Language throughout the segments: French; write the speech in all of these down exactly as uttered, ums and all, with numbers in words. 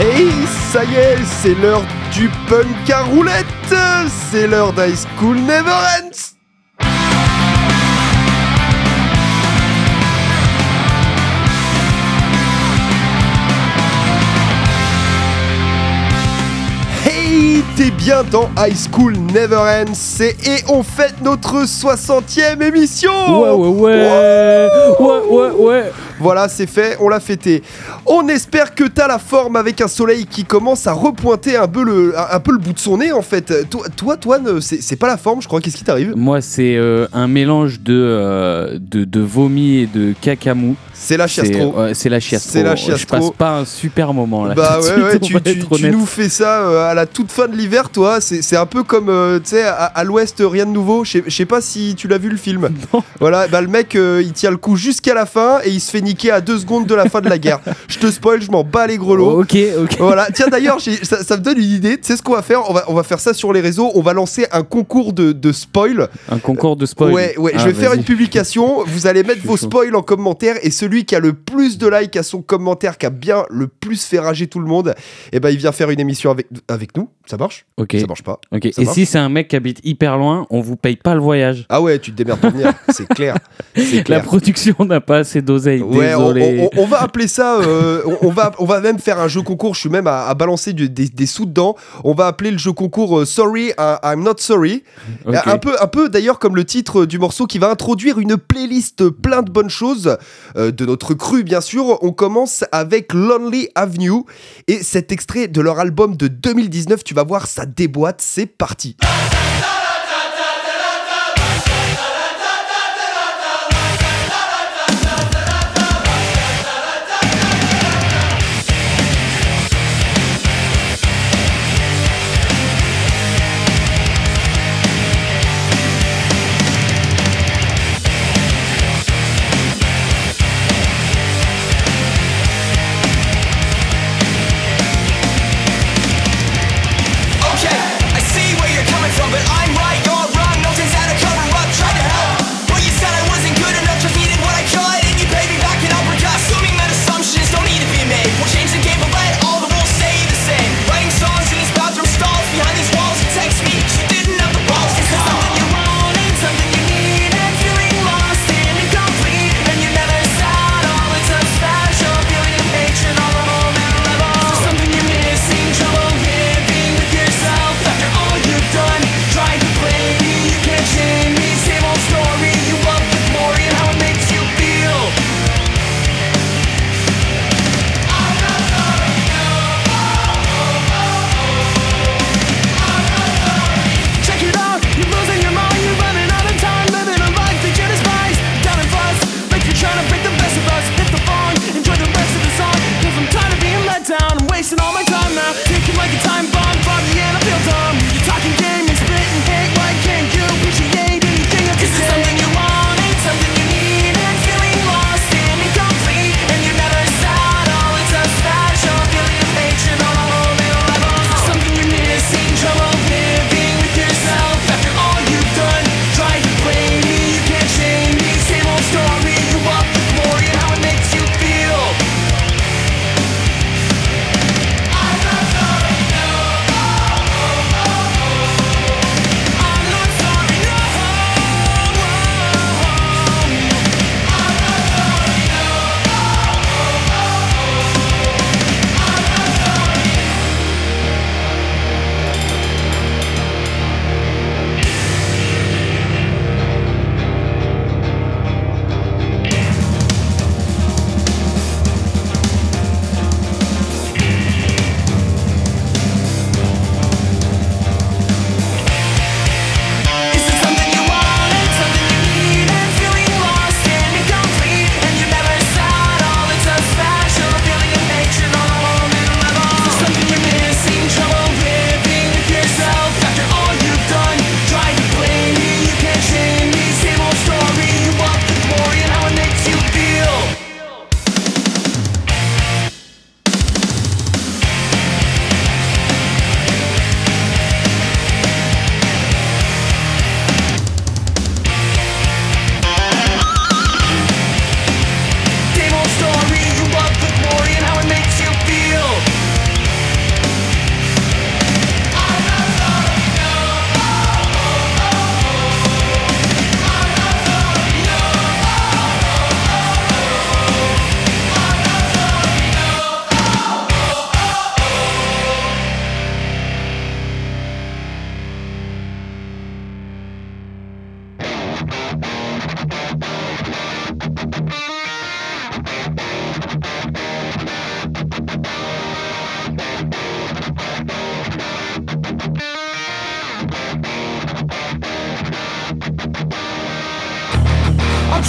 Et ça y est, c'est l'heure du punk à roulette. C'est l'heure d'High School Never Ends. T'es bien dans High School Never Ends et, et on fête notre soixantième émission. Ouais ouais ouais wow. Ouais ouais ouais. Voilà, c'est fait, on l'a fêté. On espère que t'as la forme avec un soleil qui commence à repointer un peu le, un peu le bout de son nez en fait. Toi, toi Toine, c'est, c'est pas la forme je crois, qu'est-ce qui t'arrive ? Moi c'est euh, un mélange de, euh, de, de vomi et de cacamou. C'est la chiasse trop. Euh, c'est la chiasse trop. C'est la chiasse trop. Je passe pas un super moment là. Bah ouais, ouais, tu, tu, tu nous fais ça euh, à la toute fin de l'hiver, toi. C'est, c'est un peu comme, euh, tu sais, à, à l'ouest, rien de nouveau. Je sais pas si tu l'as vu le film. Non. Voilà, bah le mec, euh, il tient le coup jusqu'à la fin et il se fait niquer à deux secondes de la fin de la guerre. Je te spoil, je m'en bats les grelots. Oh, ok, ok. Voilà, tiens d'ailleurs, j'ai, ça, ça me donne une idée. Tu sais ce qu'on va faire ? On va, on va faire ça sur les réseaux. On va lancer un concours de, de spoil. Un concours de spoil. Ouais, ouais. Ah, je vais vas-y. faire une publication. Vous allez mettre vos spoils en commentaire et ce Celui qui a le plus de likes à son commentaire, qui a bien le plus fait rager tout le monde, eh ben, il vient faire une émission avec, avec nous. Ça marche ? Ok. Ça marche pas. Okay. Ça et marche. Si c'est un mec qui habite hyper loin, on vous paye pas le voyage. Ah ouais, tu te démerdes pour venir. C'est clair. C'est clair. La production n'a pas assez d'oseille. Ouais, désolé. On, on, on va appeler ça. Euh, on, on, va, on va même faire un jeu concours. Je suis même à, à balancer du, des, des sous dedans. On va appeler le jeu concours euh, Sorry, uh, I'm not sorry. Okay. Un, peu, un peu d'ailleurs comme le titre du morceau qui va introduire une playlist plein de bonnes choses. Euh, de notre cru bien sûr, on commence avec Lonely Avenue et cet extrait de leur album de deux mille dix-neuf, tu vas voir, ça déboîte, c'est parti.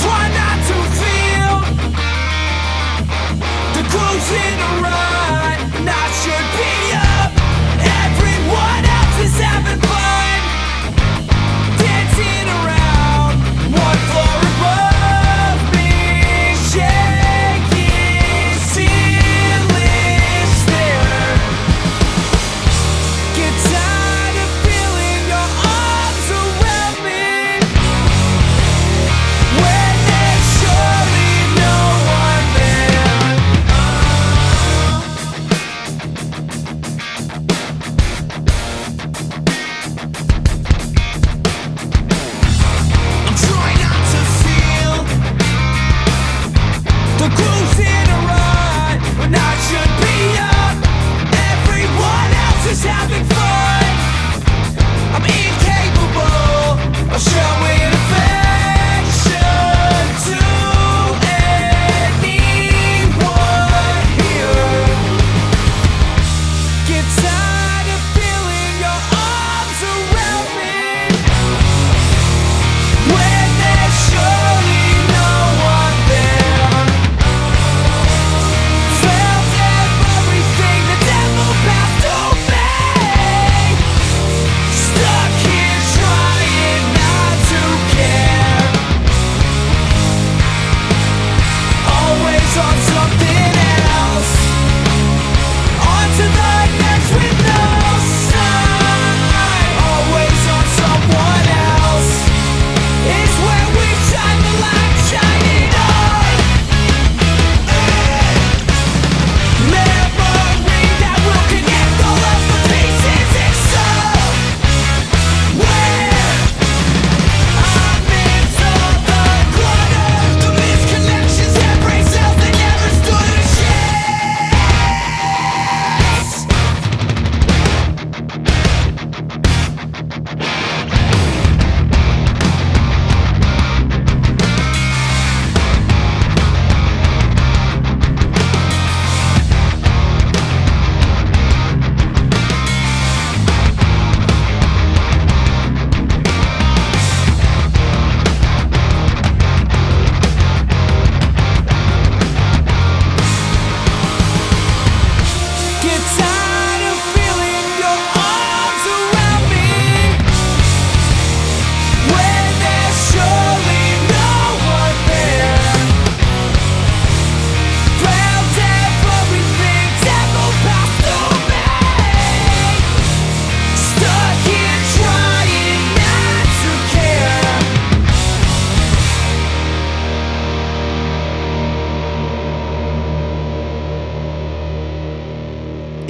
try not to feel the grooves in the run. Not your beat up. Everyone else is having fun, dancing around one floor above me, shaking ceilings there. Get tired of feeling your arms around me when there's surely no one there. Oh. I'm trying not to feel the grooves in a run when I should be up. Everyone else is having fun. I'm incapable of showing affection to anyone here. Get tired of feeling your arms around me when there's surely no one there. Felt everything the devil passed through me. Stuck here trying not to care. Always on something else. On to the next with no sign. Always on someone else is where we shine the light, shining on. Memory that will connect all of the pieces and so where I'm in all the clutter, the misconnections that break cells that never stood a chance. Get tired of feeling your arms around me when there's surely no one there. Felt everything devil passed through me. Stuck here trying not to care.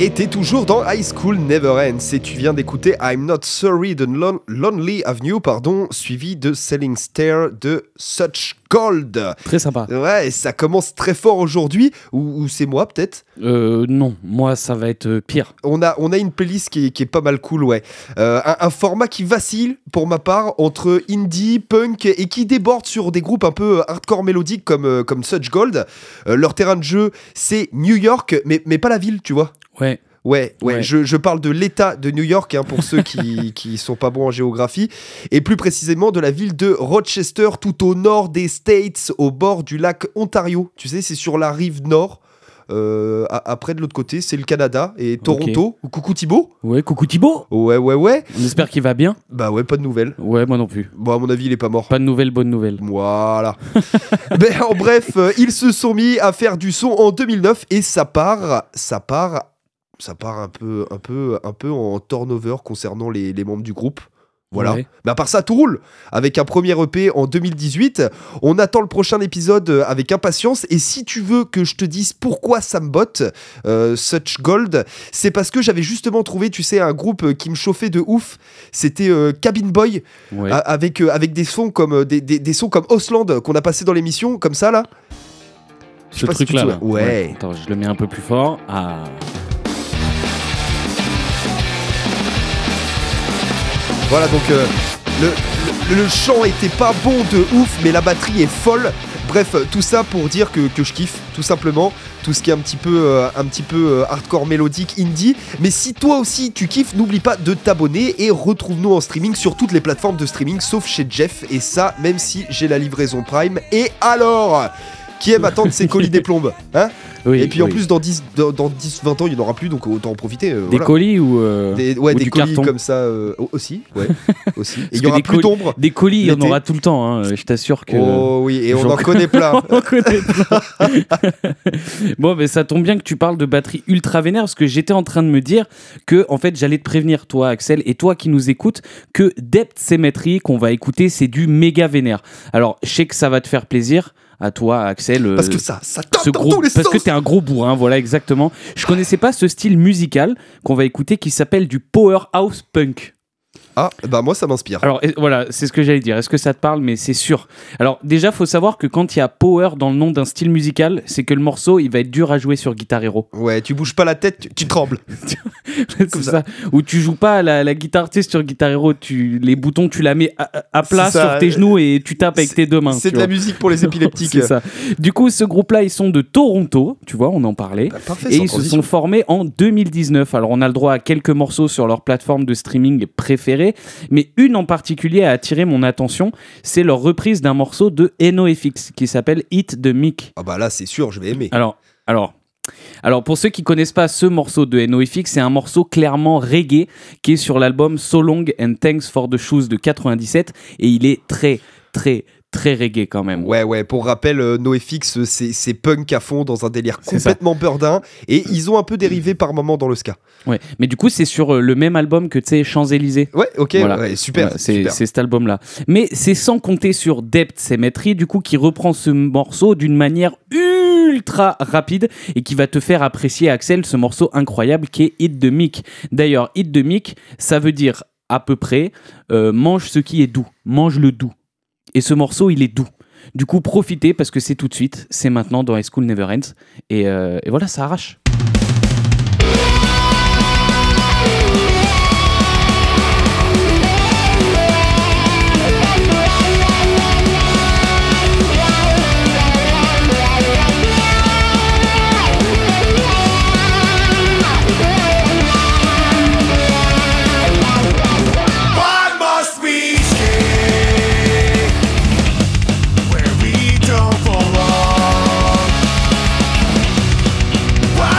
Et t'es toujours dans High School Never Ends et tu viens d'écouter I'm Not Sorry de Lon- Lonely Avenue, pardon, suivi de Selling Stair de Such Gold. Très sympa. Ouais, et ça commence très fort aujourd'hui, ou, ou c'est moi peut-être. Euh, non, moi ça va être euh, pire. On a, on a une playlist qui est, qui est pas mal cool, ouais. Euh, un, un format qui vacille, pour ma part, entre indie, punk, et qui déborde sur des groupes un peu hardcore mélodiques comme, euh, comme Such Gold. Euh, leur terrain de jeu, c'est New York, mais, mais pas la ville, tu vois. Ouais. Ouais, ouais, ouais. Je, je parle de l'État de New York, hein, pour ceux qui qui sont pas bons en géographie, et plus précisément de la ville de Rochester, tout au nord des States, au bord du lac Ontario. Tu sais, c'est sur la rive nord. Euh, après, de l'autre côté, c'est le Canada et Toronto. Okay. Coucou Thibaut. Ouais, coucou Thibaut. Ouais, ouais, ouais. On espère qu'il va bien. Bah ouais, pas de nouvelles. Ouais, moi non plus. Bon, à mon avis, il est pas mort. Pas de nouvelles, bonne nouvelle. Voilà. Ben, en bref, euh, ils se sont mis à faire du son en deux mille neuf et ça part, ça part, ça part un peu, un peu, un peu en turnover concernant les, les membres du groupe. Voilà. Ouais. Mais à part ça, tout roule. Avec un premier E P en deux mille dix-huit, on attend le prochain épisode avec impatience. Et si tu veux que je te dise pourquoi ça me botte, euh, Such Gold, c'est parce que j'avais justement trouvé, tu sais, un groupe qui me chauffait de ouf. C'était euh, Cabin Boy, ouais. a- avec euh, avec des sons comme des, des, des sons comme Ausland qu'on a passé dans l'émission, comme ça là. Ce truc-là. Si tu... là. Ouais. Ouais. Attends, je le mets un peu plus fort. Ah. Voilà, donc euh, le, le, le chant était pas bon de ouf, mais la batterie est folle. Bref, tout ça pour dire que, que je kiffe, tout simplement. tout ce qui est un petit peu, euh, un petit peu euh, hardcore mélodique, indie. Mais si toi aussi tu kiffes, n'oublie pas de t'abonner et retrouve-nous en streaming sur toutes les plateformes de streaming sauf chez Jeff, et ça même si j'ai la livraison Prime. Et alors, qui aime attendre ses colis des plombes, hein? Oui, et puis en oui. plus dans dix, dans, dans dix vingt ans il n'y en aura plus, donc autant en profiter. Euh, des voilà. colis ou euh, des, ouais, ou des colis carton. Comme ça euh, aussi, ouais, aussi. Et il y aura plus coli- d'ombre. Des colis, il y en aura tout le temps. Hein, je t'assure que. Oh oui, et on en connaît plein. On connaît plein. Bon, mais ça tombe bien que tu parles de batterie ultra vénère, parce que j'étais en train de me dire que en fait j'allais te prévenir, toi Axel, et toi qui nous écoutes, que Depth Symmetry qu'on va écouter, c'est du méga vénère. Alors je sais que ça va te faire plaisir. À toi, Axel. Parce que ça, ça tape dans gros, tous les sens. Parce que t'es un gros bourrin, voilà, exactement. Je connaissais pas ce style musical qu'on va écouter qui s'appelle du powerhouse punk. Ah, bah moi ça m'inspire. Alors et, voilà, c'est ce que j'allais dire. Est-ce que ça te parle? Mais c'est sûr. Alors déjà, faut savoir que quand il y a power dans le nom d'un style musical, c'est que le morceau, il va être dur à jouer sur Guitar Hero. Ouais, tu bouges pas la tête, tu, tu trembles. C'est comme ça. ça. Ou tu joues pas la, la guitare, tu sais, sur Guitar Hero, tu, les boutons, tu la mets à, à plat sur tes genoux et tu tapes avec c'est, tes deux mains. C'est de vois. la musique pour les épileptiques. C'est ça. Du coup, ce groupe-là, ils sont de Toronto, tu vois, on en parlait. Bah, parfait, et ils transition. se sont formés en deux mille dix-neuf. Alors on a le droit à quelques morceaux sur leur plateforme de streaming préférée. Mais une en particulier a attiré mon attention, c'est leur reprise d'un morceau de N O F X qui s'appelle Hit the Mic. Ah bah là c'est sûr, je vais aimer. Alors, alors, alors pour ceux qui connaissent pas ce morceau de N O F X, c'est un morceau clairement reggae qui est sur l'album So Long and Thanks for the Shoes de quatre-vingt-dix-sept, et il est très très très reggae quand même. Ouais ouais, pour rappel, euh, NoFX c'est, c'est punk à fond dans un délire c'est complètement burdin, et ils ont un peu dérivé par moment dans le ska. Ouais, mais du coup c'est sur euh, le même album que tu sais Champs-Elysées. Ouais, OK, voilà. ouais, super, ouais, c'est, super. C'est cet album là. Mais c'est sans compter sur Depth Symmetry du coup qui reprend ce morceau d'une manière ultra rapide et qui va te faire apprécier, Axel, ce morceau incroyable qui est Hit the Mic. D'ailleurs, Hit the Mic, ça veut dire à peu près euh, mange ce qui est doux, mange le doux. Et ce morceau, il est doux. Du coup, profitez parce que c'est tout de suite, c'est maintenant dans High School Never Ends. Et, euh, et voilà, ça arrache. Wow!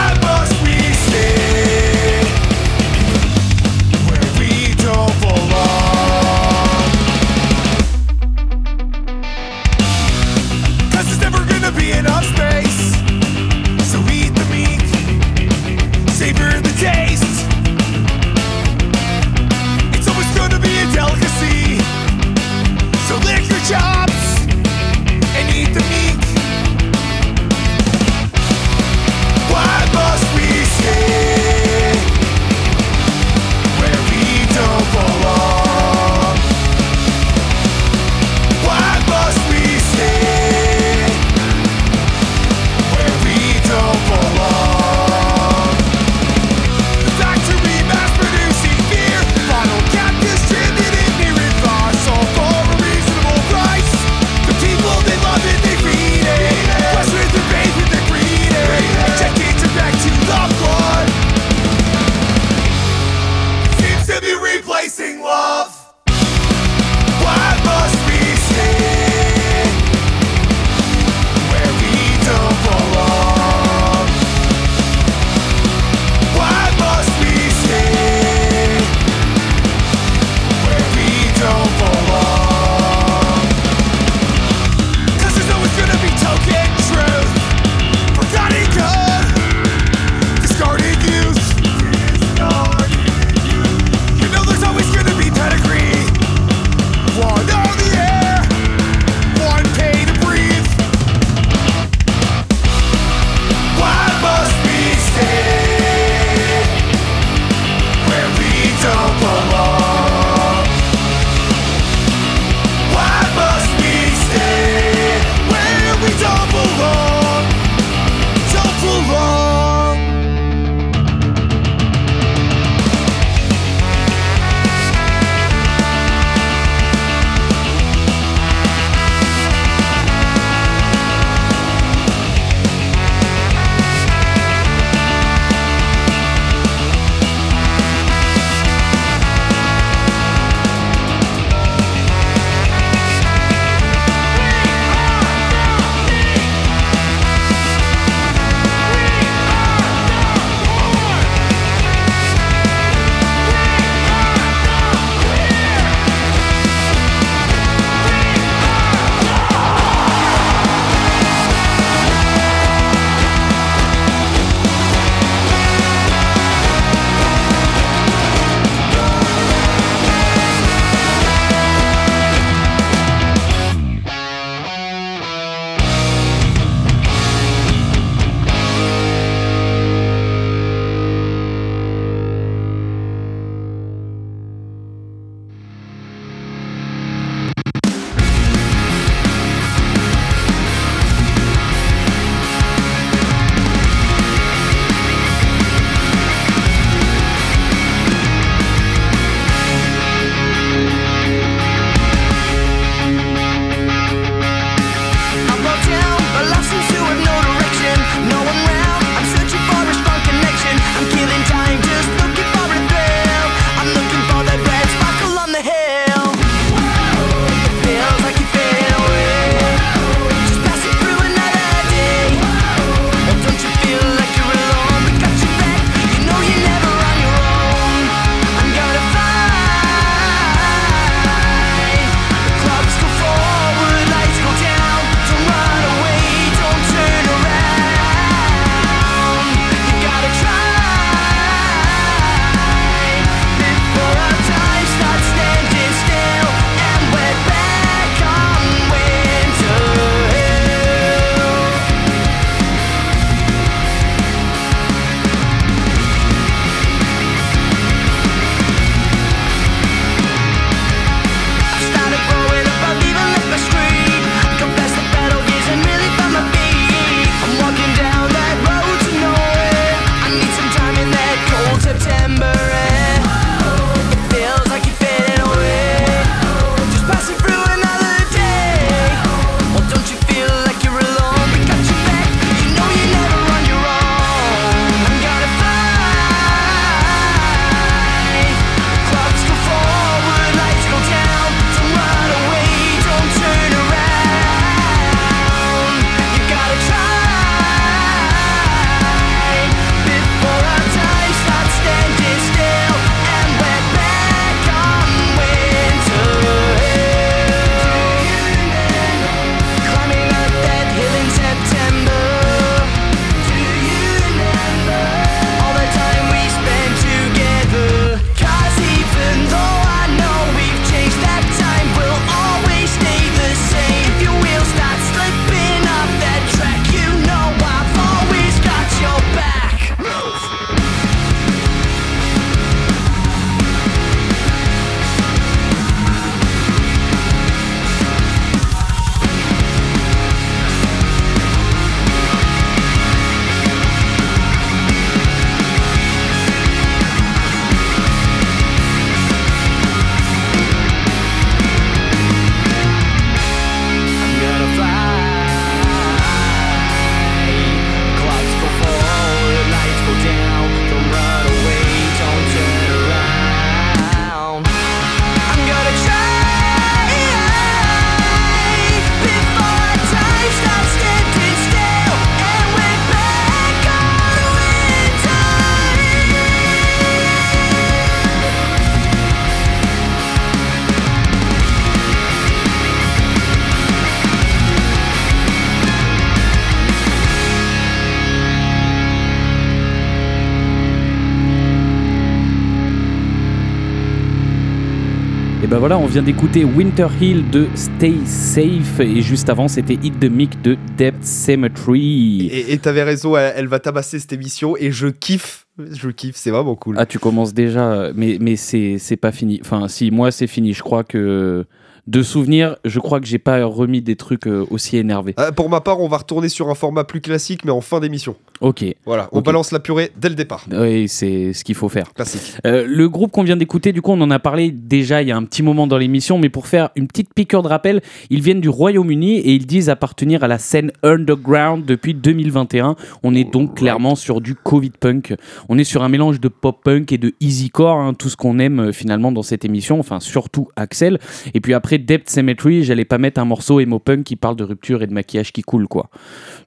ben voilà, on vient d'écouter Winter Hill de Stay Safe et juste avant c'était Hit the Mic de Depth Symmetry. Et, et t'avais raison, elle, elle va tabasser cette émission et je kiffe, je kiffe, c'est vraiment cool. Ah, tu commences déjà, mais, mais c'est, c'est pas fini. Enfin, si, moi c'est fini, je crois que... De souvenirs, je crois que j'ai pas remis des trucs aussi énervés. Euh, pour ma part, on va retourner sur un format plus classique, mais en fin d'émission. Ok. Voilà, on okay. balance la purée dès le départ. Oui, c'est ce qu'il faut faire. Classique. Euh, le groupe qu'on vient d'écouter, du coup, on en a parlé déjà il y a un petit moment dans l'émission, mais pour faire une petite piqûre de rappel, ils viennent du Royaume-Uni et ils disent appartenir à la scène underground depuis deux mille vingt et un. On est donc clairement sur du Covid punk. On est sur un mélange de pop punk et de easycore, hein, tout ce qu'on aime finalement dans cette émission, enfin surtout Axel. Et puis après, Depth Symmetry, j'allais pas mettre un morceau emo punk qui parle de rupture et de maquillage qui coule, quoi.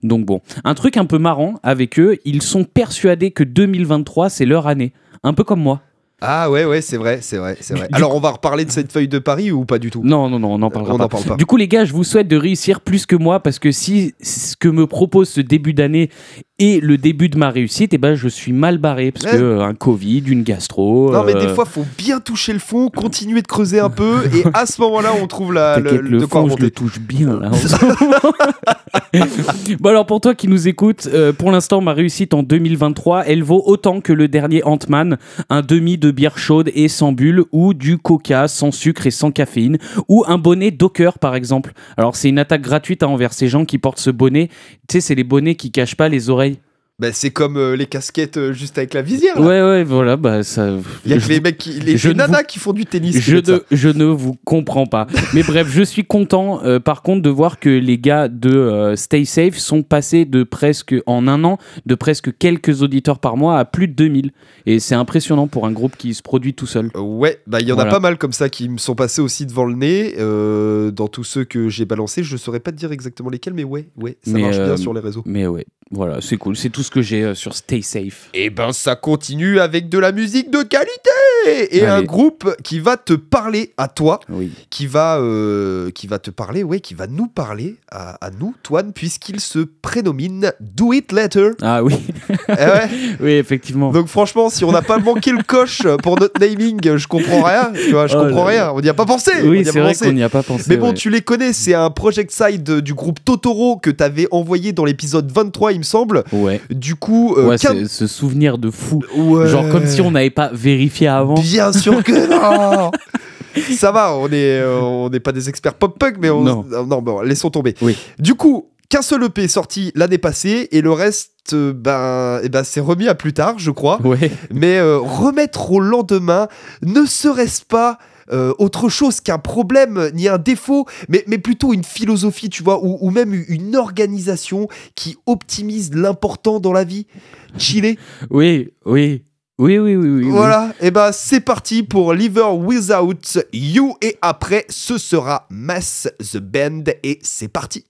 Donc bon, un truc un peu marrant avec eux, ils sont persuadés que deux mille vingt-trois c'est leur année, un peu comme moi. Ah ouais ouais, c'est vrai, c'est vrai, c'est vrai. Du... Alors on va reparler de cette feuille de Paris ou pas du tout ? Non non non, on n'en parlera on pas. En parle pas. Du coup les gars, je vous souhaite de réussir plus que moi parce que si ce que me propose ce début d'année et le début de ma réussite, et eh ben je suis mal barré parce ouais. que euh, un Covid, une gastro. Non mais euh... des fois faut bien toucher le fond, continuer de creuser un peu et à ce moment-là on trouve la le, le de quoi fond, je le touche bien là. Bon alors pour toi qui nous écoute, euh, pour l'instant ma réussite en deux mille vingt-trois, elle vaut autant que le dernier Ant-Man, un demi de bière chaude et sans bulles ou du coca sans sucre et sans caféine ou un bonnet docker par exemple. Alors c'est une attaque gratuite hein, envers ces gens qui portent ce bonnet. Tu sais c'est les bonnets qui cachent pas les oreilles. Bah, c'est comme euh, les casquettes euh, juste avec la visière. Là. Ouais, ouais, voilà. Bah, ça... Il y a que je... les mecs, qui... les je nanas vous... qui font du tennis. Je, de... je ne vous comprends pas. Mais bref, je suis content euh, par contre de voir que les gars de euh, Stay Safe sont passés de presque, en un an, de presque quelques auditeurs par mois à plus de deux mille. Et c'est impressionnant pour un groupe qui se produit tout seul. Euh, ouais, bah, il y en voilà. a pas mal comme ça qui me sont passés aussi devant le nez. Euh, dans tous ceux que j'ai balancés, je ne saurais pas te dire exactement lesquels, mais ouais, ouais ça mais marche euh... bien sur les réseaux. Mais ouais, voilà, c'est cool. C'est tout ce que j'ai euh, sur Stay Safe. Et ben ça continue avec de la musique de qualité et Allez. un groupe qui va te parler à toi, oui. qui va euh, qui va te parler, ouais, qui va nous parler à, à nous, Toine, puisqu'il se prénomine Do It Later. Ah oui. Eh ouais. Oui effectivement. Donc franchement, si on n'a pas manqué le coche pour notre naming, je comprends rien. Tu vois, je oh comprends là rien. Là. On n'y a pas pensé. Oui, on c'est vrai pensé. qu'on n'y a pas pensé. Mais bon, ouais. tu les connais. C'est un project side du groupe Totoro que t'avais envoyé dans l'épisode vingt-trois, il me semble. Ouais. Du coup, euh, ouais, quinze... c'est, ce souvenir de fou, ouais. genre comme si on n'avait pas vérifié avant. Bien sûr que non. Ça va, on est, euh, on n'est pas des experts pop punk, mais on... non, non, bon, laissons tomber. Oui. Du coup, qu'un seul E P sorti l'année passée et le reste. Ben, et ben c'est remis à plus tard je crois ouais. mais euh, remettre au lendemain ne serait-ce pas euh, autre chose qu'un problème ni un défaut mais, mais plutôt une philosophie tu vois ou, ou même une organisation qui optimise l'important dans la vie chiller oui oui oui oui oui, oui voilà oui. Et ben c'est parti pour Liver Without You et après ce sera Mass The Band et c'est parti.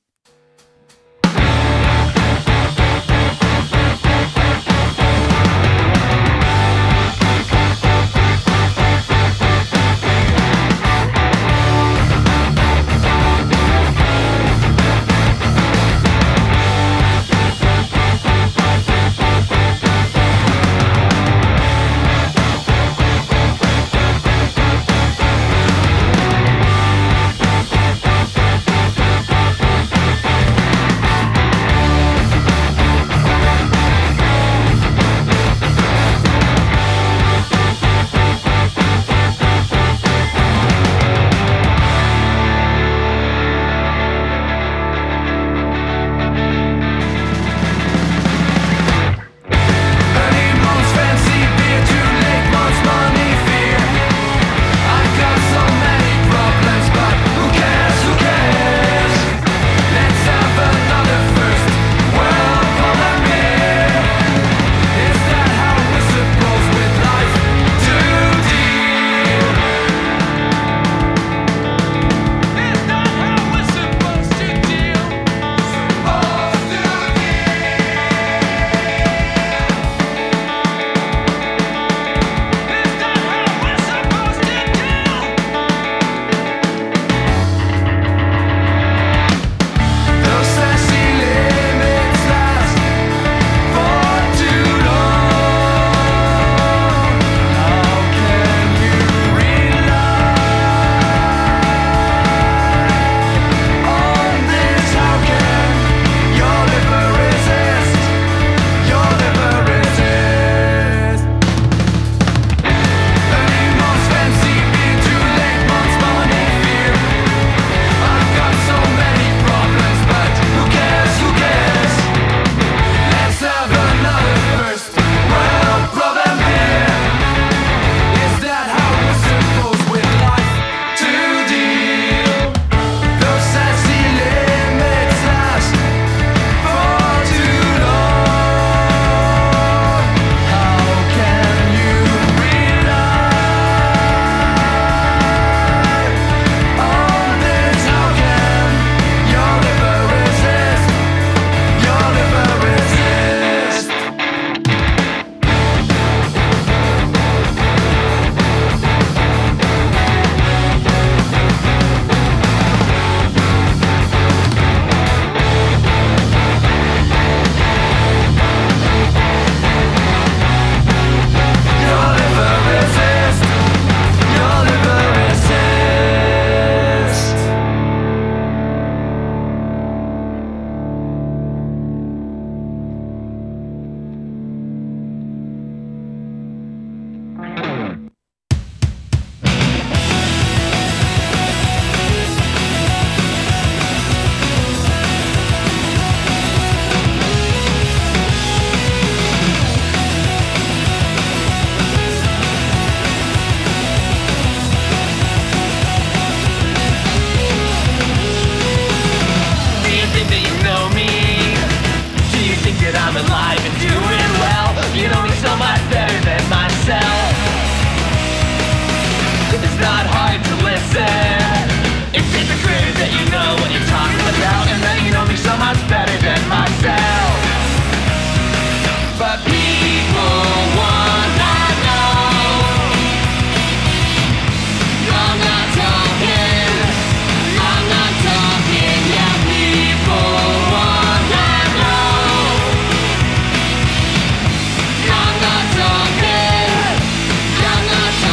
not hard to listen. It's hypocrite that you know what you're talking about, and that you know me so much better than myself. But people wanna know I'm not talking, I'm not talking. Yeah, people wanna know I'm not talking, I'm not talking.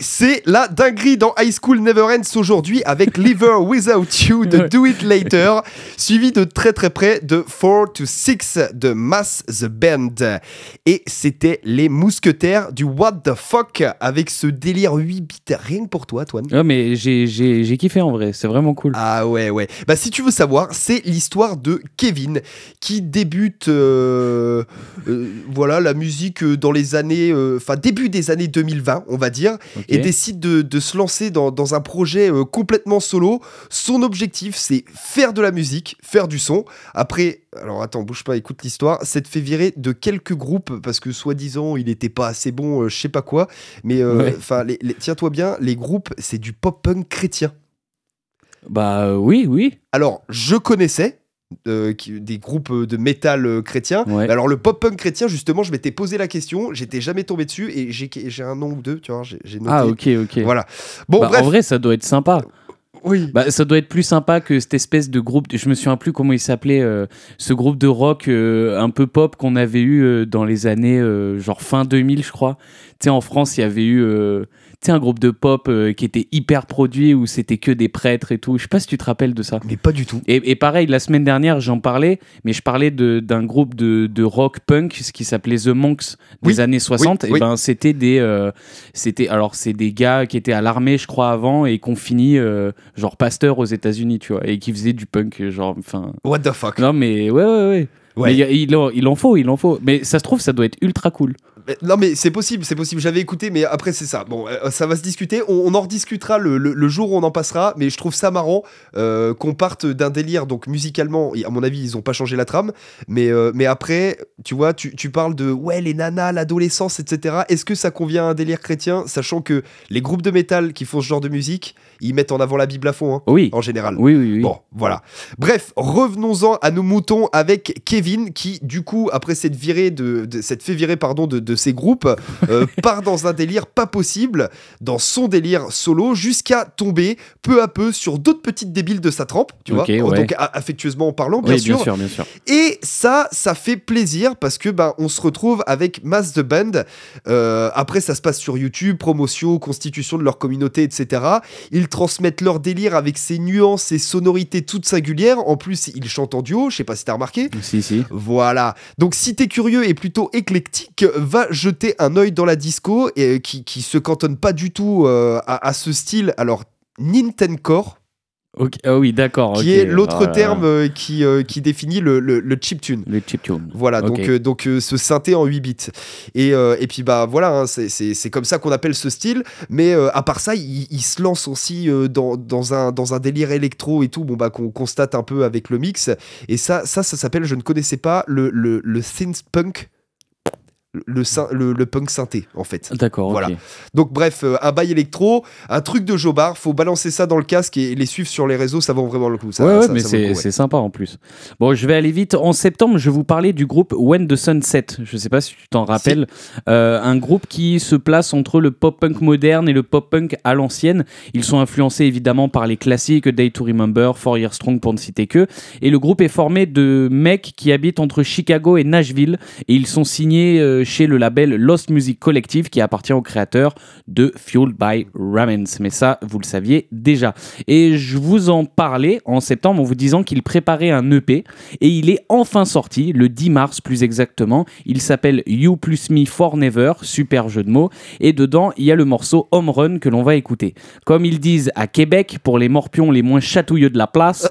C'est la dinguerie dans High School Never Ends aujourd'hui avec Liver Without You de Do It Later, suivi de très très près de four to six de Mass The Band. Et c'était les mousquetaires du What the Fuck avec ce délire huit bits. Rien que pour toi, Toine. Ouais, mais j'ai, j'ai, j'ai kiffé en vrai, c'est vraiment cool. Ah ouais, ouais. Bah si tu veux savoir, c'est l'histoire de Kevin qui débute euh, euh, voilà, la musique dans les années, enfin euh, début des années deux mille vingt, on va dire. Okay. Et décide de, de se lancer dans, dans un projet euh, complètement solo. Son objectif, c'est faire de la musique, faire du son. Après, alors attends, bouge pas, écoute l'histoire. C'est de fait virer de quelques groupes parce que soi-disant, il était pas assez bon, euh, je sais pas quoi. Mais euh, ouais. les, les, tiens-toi bien, les groupes, c'est du pop-punk chrétien. Bah euh, oui, oui. Alors, je connaissais. Euh, qui, des groupes de métal euh, chrétien. Ouais. Alors le pop-punk chrétien, justement, je m'étais posé la question, j'étais jamais tombé dessus et j'ai, j'ai un nom ou deux, tu vois, j'ai, j'ai noté. Ah ok, ok. Voilà. Bon, bah, bref. En vrai, ça doit être sympa. Oui. Bah, ça doit être plus sympa que cette espèce de groupe, de, je me souviens plus comment il s'appelait, euh, ce groupe de rock euh, un peu pop qu'on avait eu euh, dans les années, euh, genre fin deux mille, je crois. Tu sais, en France, il y avait eu... Euh, Tu sais, un groupe de pop euh, qui était hyper produit où c'était que des prêtres et tout. Je sais pas si tu te rappelles de ça. Mais pas du tout. Et, et pareil, la semaine dernière, j'en parlais, mais je parlais de, d'un groupe de, de rock punk, ce qui s'appelait The Monks des oui, années soixante. Oui, et oui. ben, c'était des. Euh, c'était, alors, c'est des gars qui étaient à l'armée, je crois, avant et qu'on finit, euh, genre, pasteur aux États-Unis, tu vois, et qui faisaient du punk, genre, enfin. What the fuck? Non, mais ouais, ouais, ouais. Ouais. Mais a, il, en, il en faut, il en faut. Mais ça se trouve, ça doit être ultra cool. Non mais c'est possible, c'est possible, j'avais écouté mais après c'est ça, bon euh, ça va se discuter, on, on en rediscutera le, le, le jour où on en passera, mais je trouve ça marrant euh, qu'on parte d'un délire, donc musicalement à mon avis ils ont pas changé la trame, mais, euh, mais après tu vois tu, tu parles de ouais les nanas, l'adolescence etc, est-ce que ça convient à un délire chrétien, sachant que les groupes de métal qui font ce genre de musique, ils mettent en avant la Bible à fond hein, oui. en général, oui, oui, oui. Bon voilà, bref, revenons-en à nos moutons avec Kevin qui du coup après s'être viré de, de, s'être fait virer pardon de, de ces groupes, euh, part dans un délire pas possible, dans son délire solo, jusqu'à tomber peu à peu sur d'autres petites débiles de sa trempe, tu okay, vois, ouais. donc a- affectueusement en parlant, bien, oui, sûr. bien sûr, bien sûr. Et ça, ça fait plaisir parce que bah, on se retrouve avec Mass The Band. Euh, après, ça se passe sur YouTube, promotion, constitution de leur communauté, et cetera. Ils transmettent leur délire avec ses nuances et sonorités toutes singulières. En plus, ils chantent en duo. Je sais pas si t'as remarqué. Si, si. Voilà. Donc, si t'es curieux et plutôt éclectique, va jeter un œil dans la disco et qui, qui se cantonne pas du tout euh, à, à ce style alors Nintencore. Okay. Ah oui, d'accord. Qui okay. est l'autre voilà. terme euh, qui, euh, qui définit le, le, le chiptune. Le chiptune. Voilà, okay. donc, euh, donc euh, ce synthé en huit bits. Et, euh, et puis, bah voilà, hein, c'est, c'est, c'est comme ça qu'on appelle ce style. Mais euh, à part ça, il, il se lance aussi euh, dans, dans, un, dans un délire électro et tout, bon, bah, qu'on constate un peu avec le mix. Et ça, ça, ça s'appelle, je ne connaissais pas, le, le, le synth punk. Le, syn- le, le punk synthé en fait. D'accord, voilà. Okay. Donc bref, euh, un bail électro, un truc de jobard, faut balancer ça dans le casque et les suivre sur les réseaux, ça vaut vraiment le coup. Ça, ouais, ouais, ça, mais ça c'est, coup, ouais. c'est sympa en plus. Bon, je vais aller vite. En septembre, je vous parlais du groupe When the Sunset. Je sais pas si tu t'en rappelles. Euh, un groupe qui se place entre le pop-punk moderne et le pop-punk à l'ancienne. Ils sont influencés évidemment par les classiques Day to Remember, Four Years Strong pour ne citer que. Et le groupe est formé de mecs qui habitent entre Chicago et Nashville et ils sont signés euh, chez le label Lost Music Collective qui appartient au créateur de Fueled by Ramen. Mais ça, vous le saviez déjà. Et je vous en parlais en septembre en vous disant qu'il préparait un E P et il est enfin sorti, le dix mars plus exactement. Il s'appelle You Plus Me For Never, super jeu de mots. Et dedans, il y a le morceau Home Run que l'on va écouter. Comme ils disent à Québec, pour les morpions les moins chatouilleux de la place...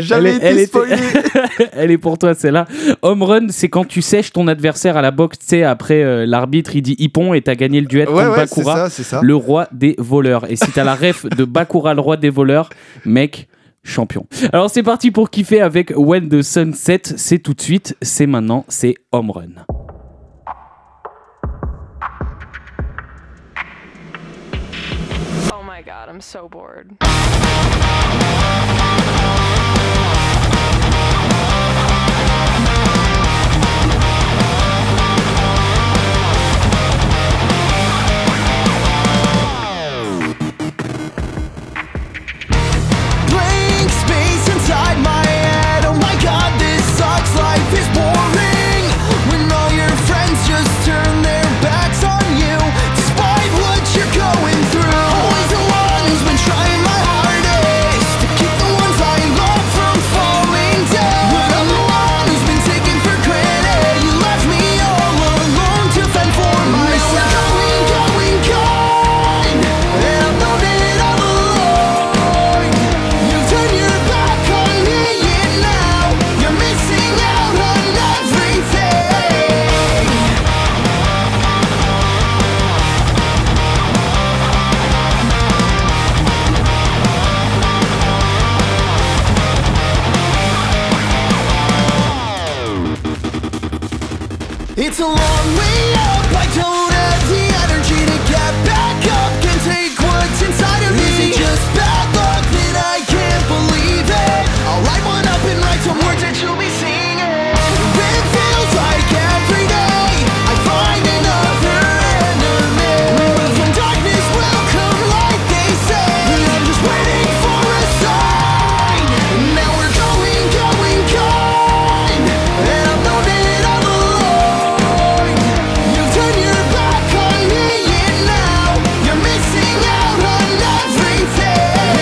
J'avais été était... spoilé. Elle est pour toi celle-là. Home Run, c'est quand tu sèches ton adversaire à la boxe, tu sais, après euh, l'arbitre il dit hippon et t'as gagné le duel ouais, contre ouais, Bakura, c'est ça, c'est ça. Le roi des voleurs. Et si t'as la ref de Bakura, le roi des voleurs, mec, champion. Alors c'est parti pour kiffer avec When the Sunset. C'est tout de suite, c'est maintenant, c'est Home Run. Oh my god, I'm so bored. It's a long way up, I don't have the energy to get back up. Can take what's inside of me. Is it just bad luck that I can't believe it? I'll write one up and write some words that you'll be singing. It feels like every day I find another enemy. When darkness will come like they say, I'm just waiting for a sign. Now we're going, going, going, and I'm loaded on the back on me now, you're missing out on everything.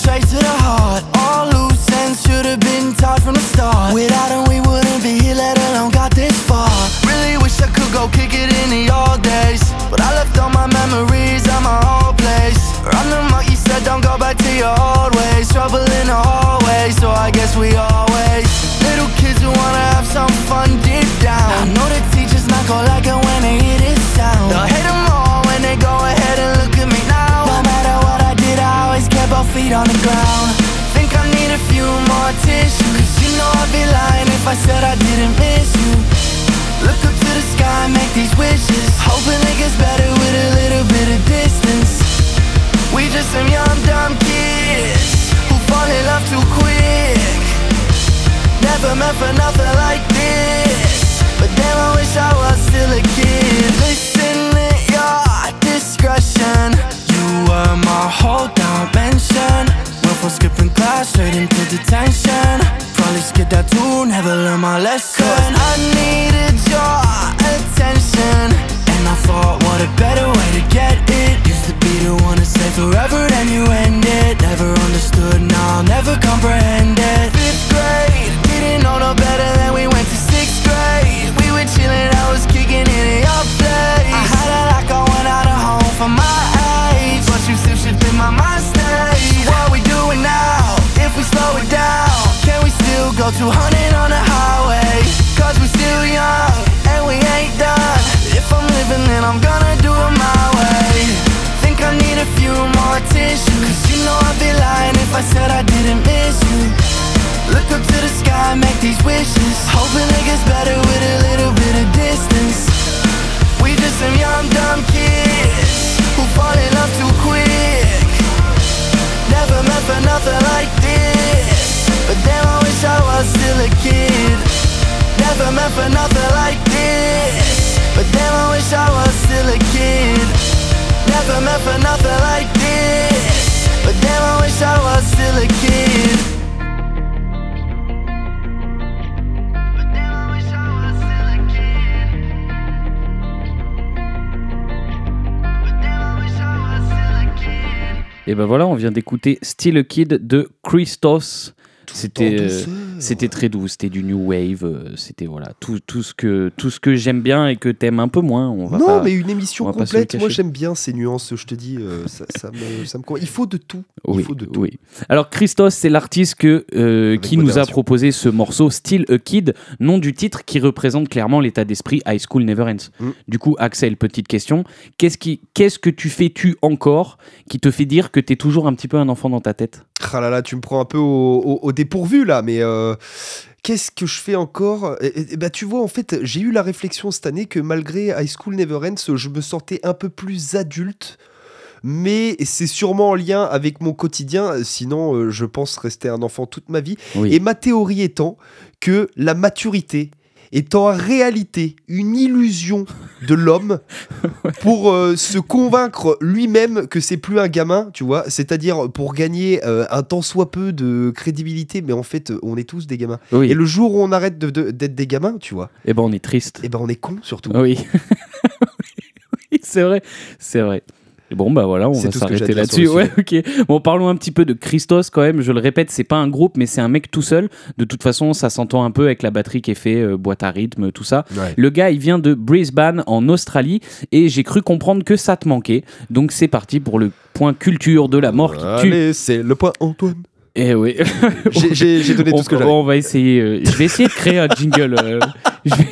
straight to the heart. All loose ends should've been tied from the start. Without him we wouldn't be here, let alone got this far. Really wish I could go kick it in the old days, but I left all my memories at my old place. Around the mouth you said don't go back to your old ways. Trouble in the hallway, so I guess we always little kids who wanna have some fun deep down. I know the teachers not gon' like it when they hear this sound. They'll hate them all when they go ahead and look at me now. Kept our feet on the ground. Think I need a few more tissues, 'cause you know I'd be lying if I said I didn't miss you. Look up to the sky, make these wishes, hoping it gets better with a little bit of distance. We just some young dumb kids who fall in love too quick. Never meant for nothing like this, but damn I wish I was still a kid. Listen to your discretion, you were my whole dimension. Went from skipping class straight into detention. Probably skipped that too, never learned my lesson. 'Cause I needed your attention, and I thought what a better way to get it. Used to be the one to say forever, then you ended. Never understood, now I'll never comprehend it. Fifth grade, didn't know no better, then we went to sixth grade. We were chillin', I was kicking in your place. I had a lot going out of home for my age, but you still should be my mind state. What we doing now? If we slow it down, can we still go two hundred on the highway? 'Cause we're still young, and we ain't done. If I'm living, then I'm gonna do it my way. Think I need a few more tissues, 'cause you know I'd be lying if I said I didn't miss you. Look up to the sky, make these wishes, hoping it gets better with a little bit of distance. We just some young dumb kids who fall in love too quick. Never meant for nothing like this, but damn I wish I was still a kid. Never meant for nothing like this, but damn I wish I was still a kid. Never meant for nothing like this, but damn I wish I was still a kid. Et ben voilà, on vient d'écouter Still a Kid de Christos. C'était, euh, c'était très doux, c'était du new wave, euh, c'était voilà tout, tout, ce que, tout ce que j'aime bien et que t'aimes un peu moins. On va non, pas, mais une émission complète, moi j'aime bien ces nuances, je te dis, euh, ça, ça me, ça me il faut de tout. Il oui, faut de tout. Oui. Alors Christos, c'est l'artiste que, euh, qui modération. Nous a proposé ce morceau, Still a Kid, nom du titre qui représente clairement l'état d'esprit High School Never Ends. Mm. Du coup, Axel, petite question, qu'est-ce, qui, qu'est-ce que tu fais-tu encore qui te fait dire que t'es toujours un petit peu un enfant dans ta tête? Ah là là, tu me prends un peu au, au, au dépourvu là, mais euh, qu'est-ce que je fais encore? Et, et, bah, tu vois, en fait, j'ai eu la réflexion cette année que malgré High School Never Ends, je me sentais un peu plus adulte, mais c'est sûrement en lien avec mon quotidien, sinon euh, je pense rester un enfant toute ma vie. Oui. Et ma théorie étant que la maturité est en réalité une illusion de l'homme pour euh, se convaincre lui-même que c'est plus un gamin, tu vois, c'est-à-dire pour gagner euh, un tant soit peu de crédibilité, mais en fait, on est tous des gamins. Oui. Et le jour où on arrête de, de, d'être des gamins, tu vois... Eh ben, on est triste. Eh ben, on est con, surtout. Oui, oui c'est vrai, c'est vrai. Bon bah voilà, on c'est va s'arrêter là-dessus. Ouais, ok. Bon, parlons un petit peu de Christos quand même. Je le répète, c'est pas un groupe, mais c'est un mec tout seul. De toute façon, ça s'entend un peu avec la batterie qui est faite, euh, boîte à rythme, tout ça. Ouais. Le gars, il vient de Brisbane en Australie, et j'ai cru comprendre que ça te manquait. Donc c'est parti pour le point culture de la mort. Allez, qui tue. C'est le point Antoine. Eh oui. j'ai, j'ai, j'ai donné on, tout ce que j'avais. On va essayer. Euh, je vais essayer de créer un jingle. Euh, je vais...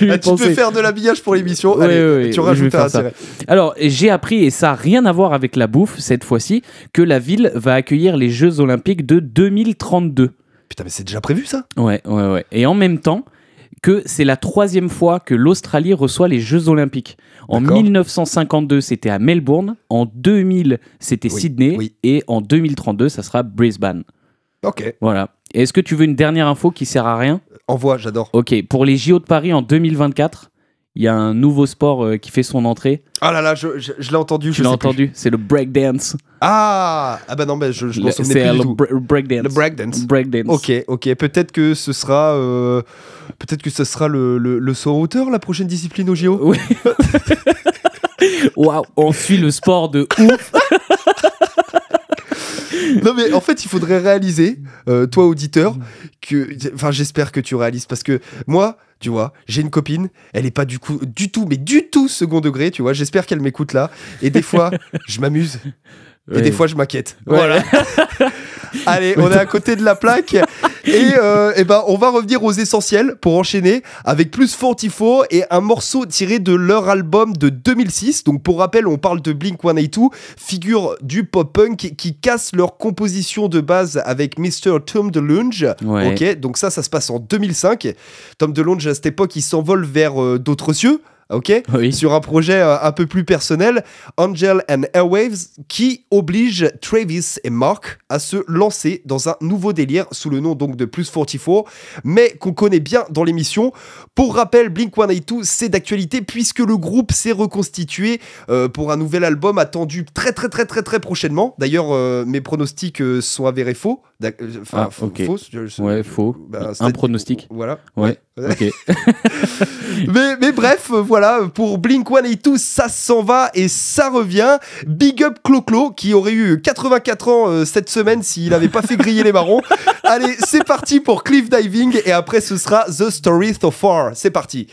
Ah, tu peux faire de l'habillage pour l'émission. Ouais, allez, ouais, tu rajoutes un tiret. Alors, j'ai appris, et ça n'a rien à voir avec la bouffe cette fois-ci, que la ville va accueillir les Jeux Olympiques de deux mille trente-deux. Putain, mais c'est déjà prévu ça ? Ouais, ouais, ouais. Et en même temps que c'est la troisième fois que l'Australie reçoit les Jeux Olympiques. En D'accord. dix-neuf cent cinquante-deux, c'était à Melbourne. En deux mille, c'était oui, Sydney. Oui. Et en deux mille trente-deux, ça sera Brisbane. Ok. Voilà. Et est-ce que tu veux une dernière info qui sert à rien ? Envoie, j'adore. Ok, pour les J O de Paris en deux mille vingt-quatre, il y a un nouveau sport euh, qui fait son entrée. Ah là là, je, je, je l'ai entendu. Tu je l'as entendu, plus. C'est le breakdance. Ah, ah bah non, mais je, je m'en souvenais plus le du tout. Br- breakdance. Le breakdance. breakdance. Ok, ok. Peut-être que ce sera, euh, peut-être que ce sera le, le, le saut en hauteur, la prochaine discipline au J O. Oui. Waouh, on suit le sport de ouf. Non mais en fait il faudrait réaliser, euh, toi auditeur, que, enfin j'espère que tu réalises, parce que moi, tu vois, j'ai une copine, elle est pas du coup du tout, mais du tout second degré, tu vois, j'espère qu'elle m'écoute là, et des fois je m'amuse. Et ouais. Des fois, je m'inquiète. Ouais. Voilà. Allez, on est à côté de la plaque. Et, euh, et ben, on va revenir aux essentiels pour enchaîner avec Plus quarante-quatre et un morceau tiré de leur album de deux mille six. Donc, pour rappel, on parle de Blink cent quatre-vingt-dix-deux, figure du pop-punk qui, qui casse leur composition de base avec mister Tom DeLonge. Ouais. Okay, donc, ça, ça se passe en deux mille cinq. Tom DeLonge, à cette époque, il s'envole vers euh, d'autres cieux. Okay, oui. Sur un projet euh, un peu plus personnel, Angel and Airwaves, qui oblige Travis et Mark à se lancer dans un nouveau délire sous le nom donc de Plus quarante-quatre, mais qu'on connaît bien dans l'émission. Pour rappel, Blink cent quatre-vingt-dix-deux, c'est d'actualité puisque le groupe s'est reconstitué euh, pour un nouvel album attendu très très très très très prochainement. D'ailleurs, euh, mes pronostics euh, sont avérés faux. Enfin, ah, f- okay. faux. Je, je, ouais, faux. Bah, un pronostic. Voilà. Ouais. ouais. Ok. mais, mais bref, euh, voilà, pour Blink cent quatre-vingt-dix-deux, ça s'en va et ça revient. Big up Clo-Clo, qui aurait eu quatre-vingt-quatre ans euh, cette semaine s'il n'avait pas fait griller les marrons. Allez, c'est parti pour Cliff Diving et après ce sera The Story So Far. C'est parti.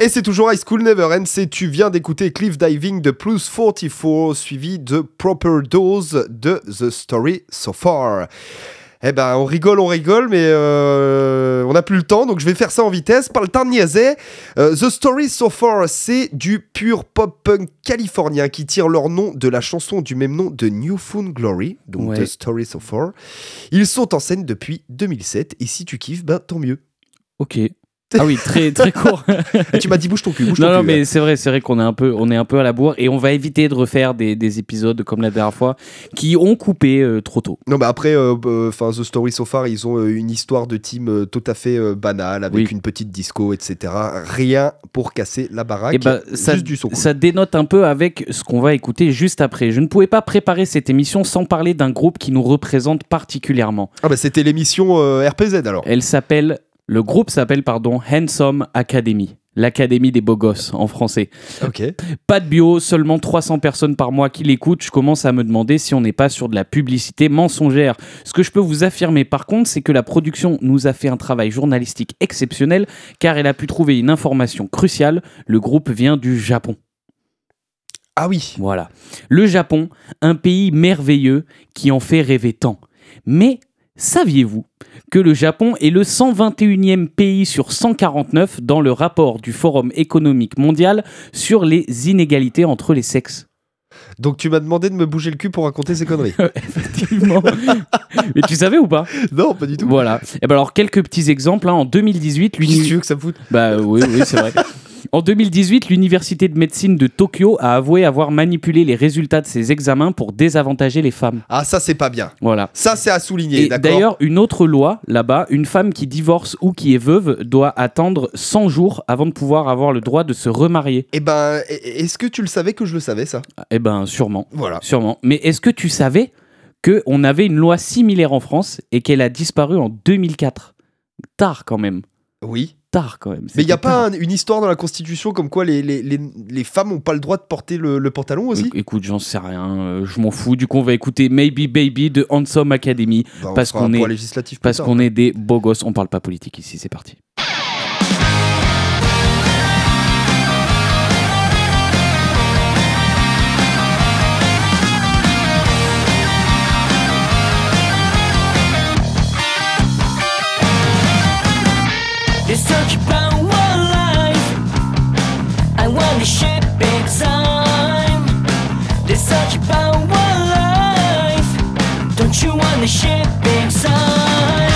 Et c'est toujours High School Never Ends et tu viens d'écouter Cliff Diving de Plus quarante-quatre suivi de Proper Dose de The Story So Far. Eh ben, on rigole, on rigole, mais euh, on n'a plus le temps, donc je vais faire ça en vitesse. Par le temps de niaiser, euh, The Story So Far, c'est du pur pop-punk californien qui tire leur nom de la chanson du même nom de New Found Glory, donc ouais. The Story So Far. Ils sont en scène depuis deux mille sept, et si tu kiffes, ben tant mieux. Ok. Ah oui, très très court. Tu m'as dit bouge ton cul, bouge non, ton non, cul. Non non, mais c'est vrai, c'est vrai qu'on est un peu on est un peu à la bourre et on va éviter de refaire des des épisodes comme la dernière fois qui ont coupé euh, trop tôt. Non mais bah après enfin euh, euh, The Story So Far, ils ont euh, une histoire de team euh, tout à fait euh, banale avec oui. une petite disco etc. Rien pour casser la baraque. Et bah, juste ça, du son cool. Ça dénote un peu avec ce qu'on va écouter juste après. Je ne pouvais pas préparer cette émission sans parler d'un groupe qui nous représente particulièrement. Ah bah c'était l'émission euh, R P Z alors. Elle s'appelle Le groupe s'appelle, pardon, Handsome Academy, l'académie des beaux gosses en français. Ok. Pas de bio, seulement trois cents personnes par mois qui l'écoutent. Je commence à me demander si on n'est pas sur de la publicité mensongère. Ce que je peux vous affirmer, par contre, c'est que la production nous a fait un travail journalistique exceptionnel, car elle a pu trouver une information cruciale. Le groupe vient du Japon. Ah oui. Voilà. Le Japon, un pays merveilleux qui en fait rêver tant. Mais... saviez-vous que le Japon est le cent vingt et unième pays sur cent quarante-neuf dans le rapport du Forum économique mondial sur les inégalités entre les sexes ? Donc tu m'as demandé de me bouger le cul pour raconter ces conneries. Effectivement. Mais tu savais ou pas ? Non, pas du tout. Voilà. Et ben alors, quelques petits exemples. Hein. En deux mille dix-huit... Qu'est-ce que tu veux que ça me foute ? Bah oui, oui, c'est vrai. En deux mille dix-huit, l'université de médecine de Tokyo a avoué avoir manipulé les résultats de ses examens pour désavantager les femmes. Ah, ça, c'est pas bien. Voilà. Ça, c'est à souligner, et d'accord. D'ailleurs, une autre loi, là-bas, une femme qui divorce ou qui est veuve doit attendre cent jours avant de pouvoir avoir le droit de se remarier. Eh ben, est-ce que tu le savais que je le savais, ça ? Eh ben, sûrement. Voilà. Sûrement. Mais est-ce que tu savais qu'on avait une loi similaire en France et qu'elle a disparu en deux mille quatre ? Tard, quand même. Oui. Tard quand même. C'est mais il n'y a pas un, une histoire dans la Constitution comme quoi les, les, les, les femmes n'ont pas le droit de porter le, le pantalon aussi ? Écoute, j'en sais rien, euh, je m'en fous. Du coup, on va écouter Maybe Baby de Handsome Academy bah, parce, qu'on est, parce qu'on est des beaux gosses. On ne parle pas politique ici, c'est parti. Let's talk about one life. I want to share big time. Let's talk about one life. Don't you want to share big time?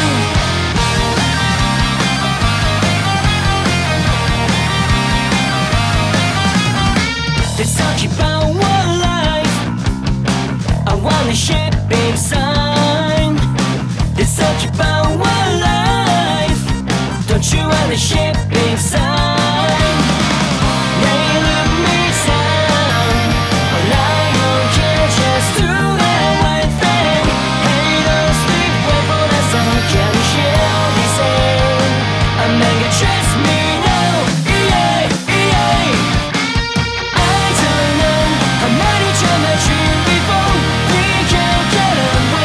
Let's talk about one life. I want to share big time. Let's talk about one life. You are the ship inside. They look me down. Well, I don't care, just do that one thing. Hey, don't speak well for the sun. Can we share the same? A man can trust me now. E-ay, E-ay. I don't know how many times I dreamed before. We can't get away.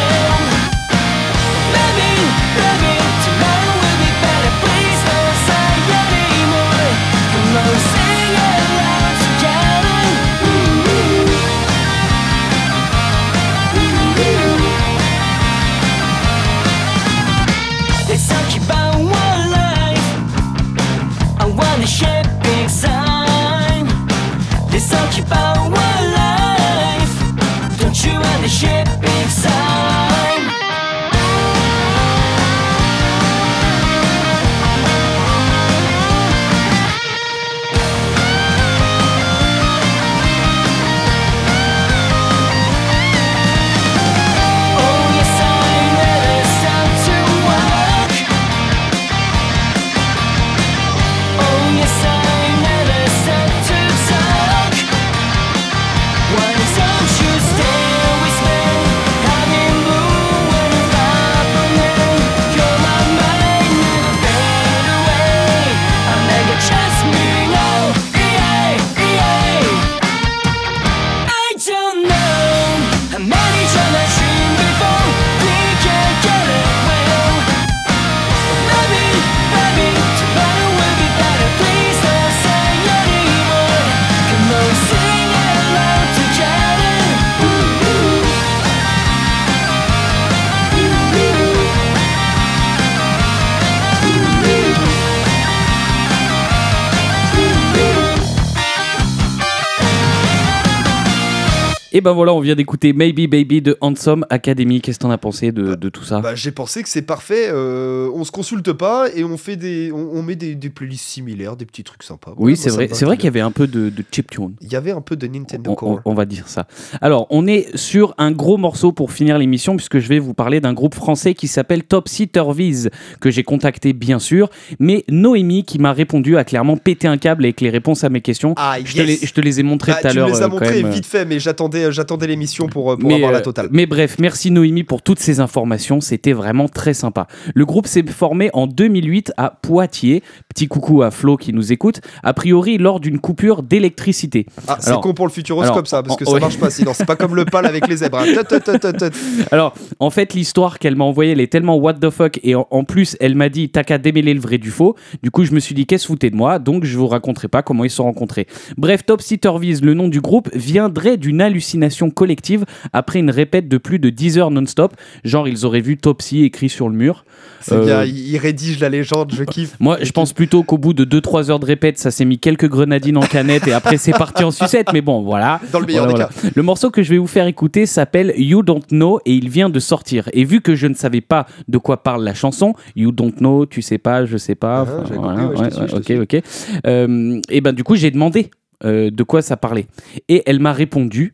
Et ben voilà, on vient d'écouter Maybe Baby de Handsome Academy. Qu'est-ce que t'en as pensé de, bah, de tout ça? Bah, j'ai pensé que c'est parfait. Euh, on se consulte pas et on fait des, on, on met des, des playlists similaires, des petits trucs sympas. Voilà, oui, c'est vrai. C'est vrai qu'il y avait un peu de, de chiptune. Il y avait un peu de Nintendo on, Core. On, on va dire ça. Alors, on est sur un gros morceau pour finir l'émission puisque je vais vous parler d'un groupe français qui s'appelle Top Secret Viz que j'ai contacté bien sûr, mais Noémie qui m'a répondu a clairement pété un câble avec les réponses à mes questions. Ah, yes. je, te les, je te les ai montrées tout à l'heure. Tu me les as montrées vite fait, mais j'attendais, j'attendais l'émission pour, pour mais, avoir la totale. Mais bref, merci Noémie pour toutes ces informations, c'était vraiment très sympa. Le groupe s'est formé en deux mille huit à Poitiers. Petit coucou à Flo qui nous écoute. A priori, lors d'une coupure d'électricité. Ah, alors, c'est con pour le futuroscope ça, parce que en, ça ouais. marche pas sinon. C'est pas comme le pal avec les zèbres. Hein. Alors, en fait, l'histoire qu'elle m'a envoyée, elle est tellement what the fuck, et en, en plus, elle m'a dit t'as qu'à démêler le vrai du faux. Du coup, je me suis dit qu'est-ce que vous foutez de moi, donc je vous raconterai pas comment ils se sont rencontrés. Bref, Top Secret Viz, le nom du groupe, viendrait d'une hallucination collective après une répète de plus de dix heures non-stop. Genre, ils auraient vu Topsy écrit sur le mur. C'est euh... bien, ils rédigent la légende, je kiffe. Moi, je pense plutôt qu'au bout de deux trois heures de répète, ça s'est mis quelques grenadines en canette et après, c'est parti en sucette. Mais bon, voilà. Dans le meilleur voilà, des voilà. cas. Le morceau que je vais vous faire écouter s'appelle You Don't Know et il vient de sortir. Et vu que je ne savais pas de quoi parle la chanson, You Don't Know, tu sais pas, je sais pas. Ah, j'ai compris, voilà, ouais, ouais, je te suis, ok, suis. ok. Euh, et ben, du coup, j'ai demandé euh, de quoi ça parlait. Et elle m'a répondu,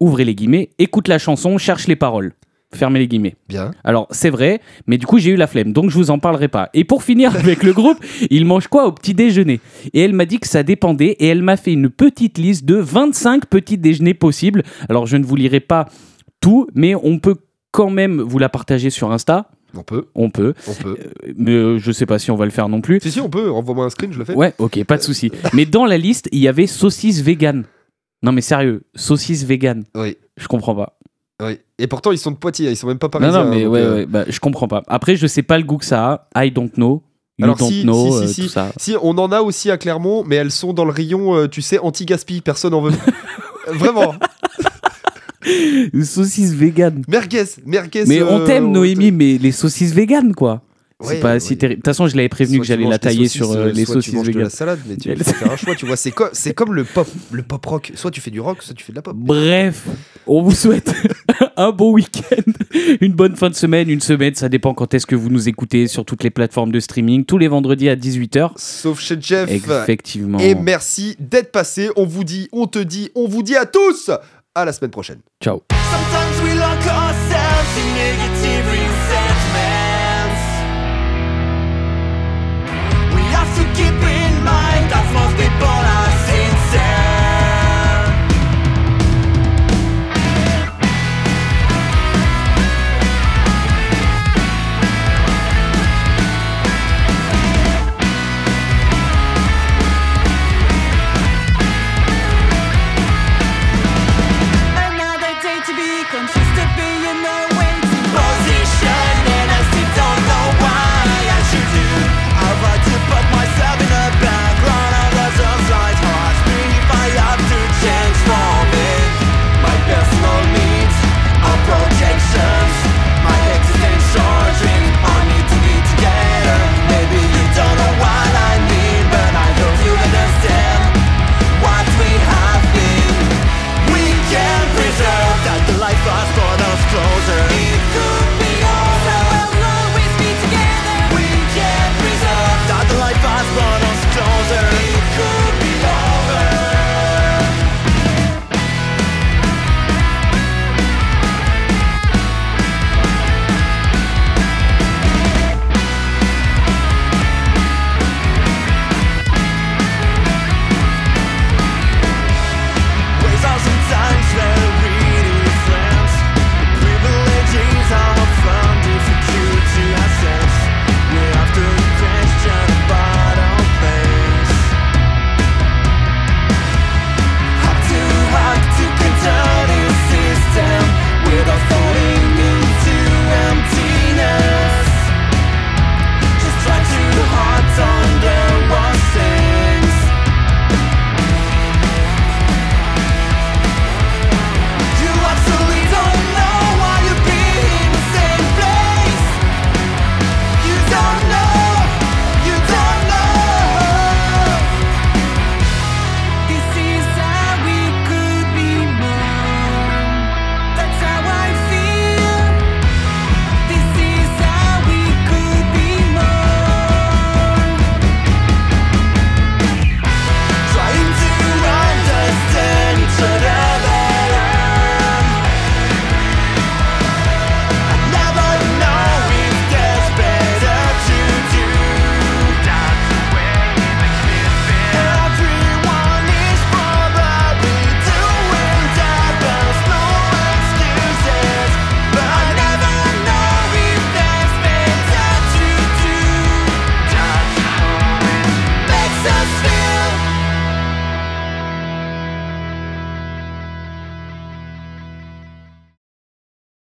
ouvrez les guillemets, écoute la chanson, cherche les paroles. Fermez les guillemets. Bien. Alors, c'est vrai, mais du coup, j'ai eu la flemme, donc je vous en parlerai pas. Et pour finir avec le groupe, ils mangent quoi au petit déjeuner? Et elle m'a dit que ça dépendait, et elle m'a fait une petite liste de vingt-cinq petits déjeuners possibles. Alors, je ne vous lirai pas tout, mais on peut quand même vous la partager sur Insta. On peut. On peut. On peut. Euh, mais euh, je sais pas si on va le faire non plus. Si, si, on peut. Envoie-moi un screen, je le fais. Ouais, ok, pas de souci. Mais dans la liste, il y avait saucisses vegan. Non, mais sérieux, saucisses vegan. Oui. Je comprends pas. Oui. Et pourtant, ils sont de Poitiers, ils sont même pas parisiens. Non, non, mais hein, ouais, euh... ouais, bah, je comprends pas. Après, je sais pas le goût que ça a. I don't know. You Alors, don't si, know. Si, si, euh, si, tout si. Ça. Si, on en a aussi à Clermont, mais elles sont dans le rayon, euh, tu sais, anti-gaspi. Personne en veut. Vraiment. Les saucisses véganes. Merguez, merguez. Mais euh, on t'aime, Noémie, on mais les saucisses véganes, quoi. C'est ouais, pas ouais. si terrible. De toute façon, je l'avais prévenu soit que j'allais la tailler sur euh, les saucisses véganes. Tu manges de la salade, mais tu fais un choix, tu vois. C'est, co- c'est comme le pop, le pop rock. Soit tu fais du rock, soit tu fais de la pop. Bref, on vous souhaite un bon week-end, une bonne fin de semaine, une semaine. Ça dépend quand est-ce que vous nous écoutez sur toutes les plateformes de streaming, tous les vendredis à dix-huit heures. Sauf chez Jeff. Effectivement. Et merci d'être passé. On vous dit, on te dit, on vous dit à tous. À la semaine prochaine. Ciao. Conscious to be in the way.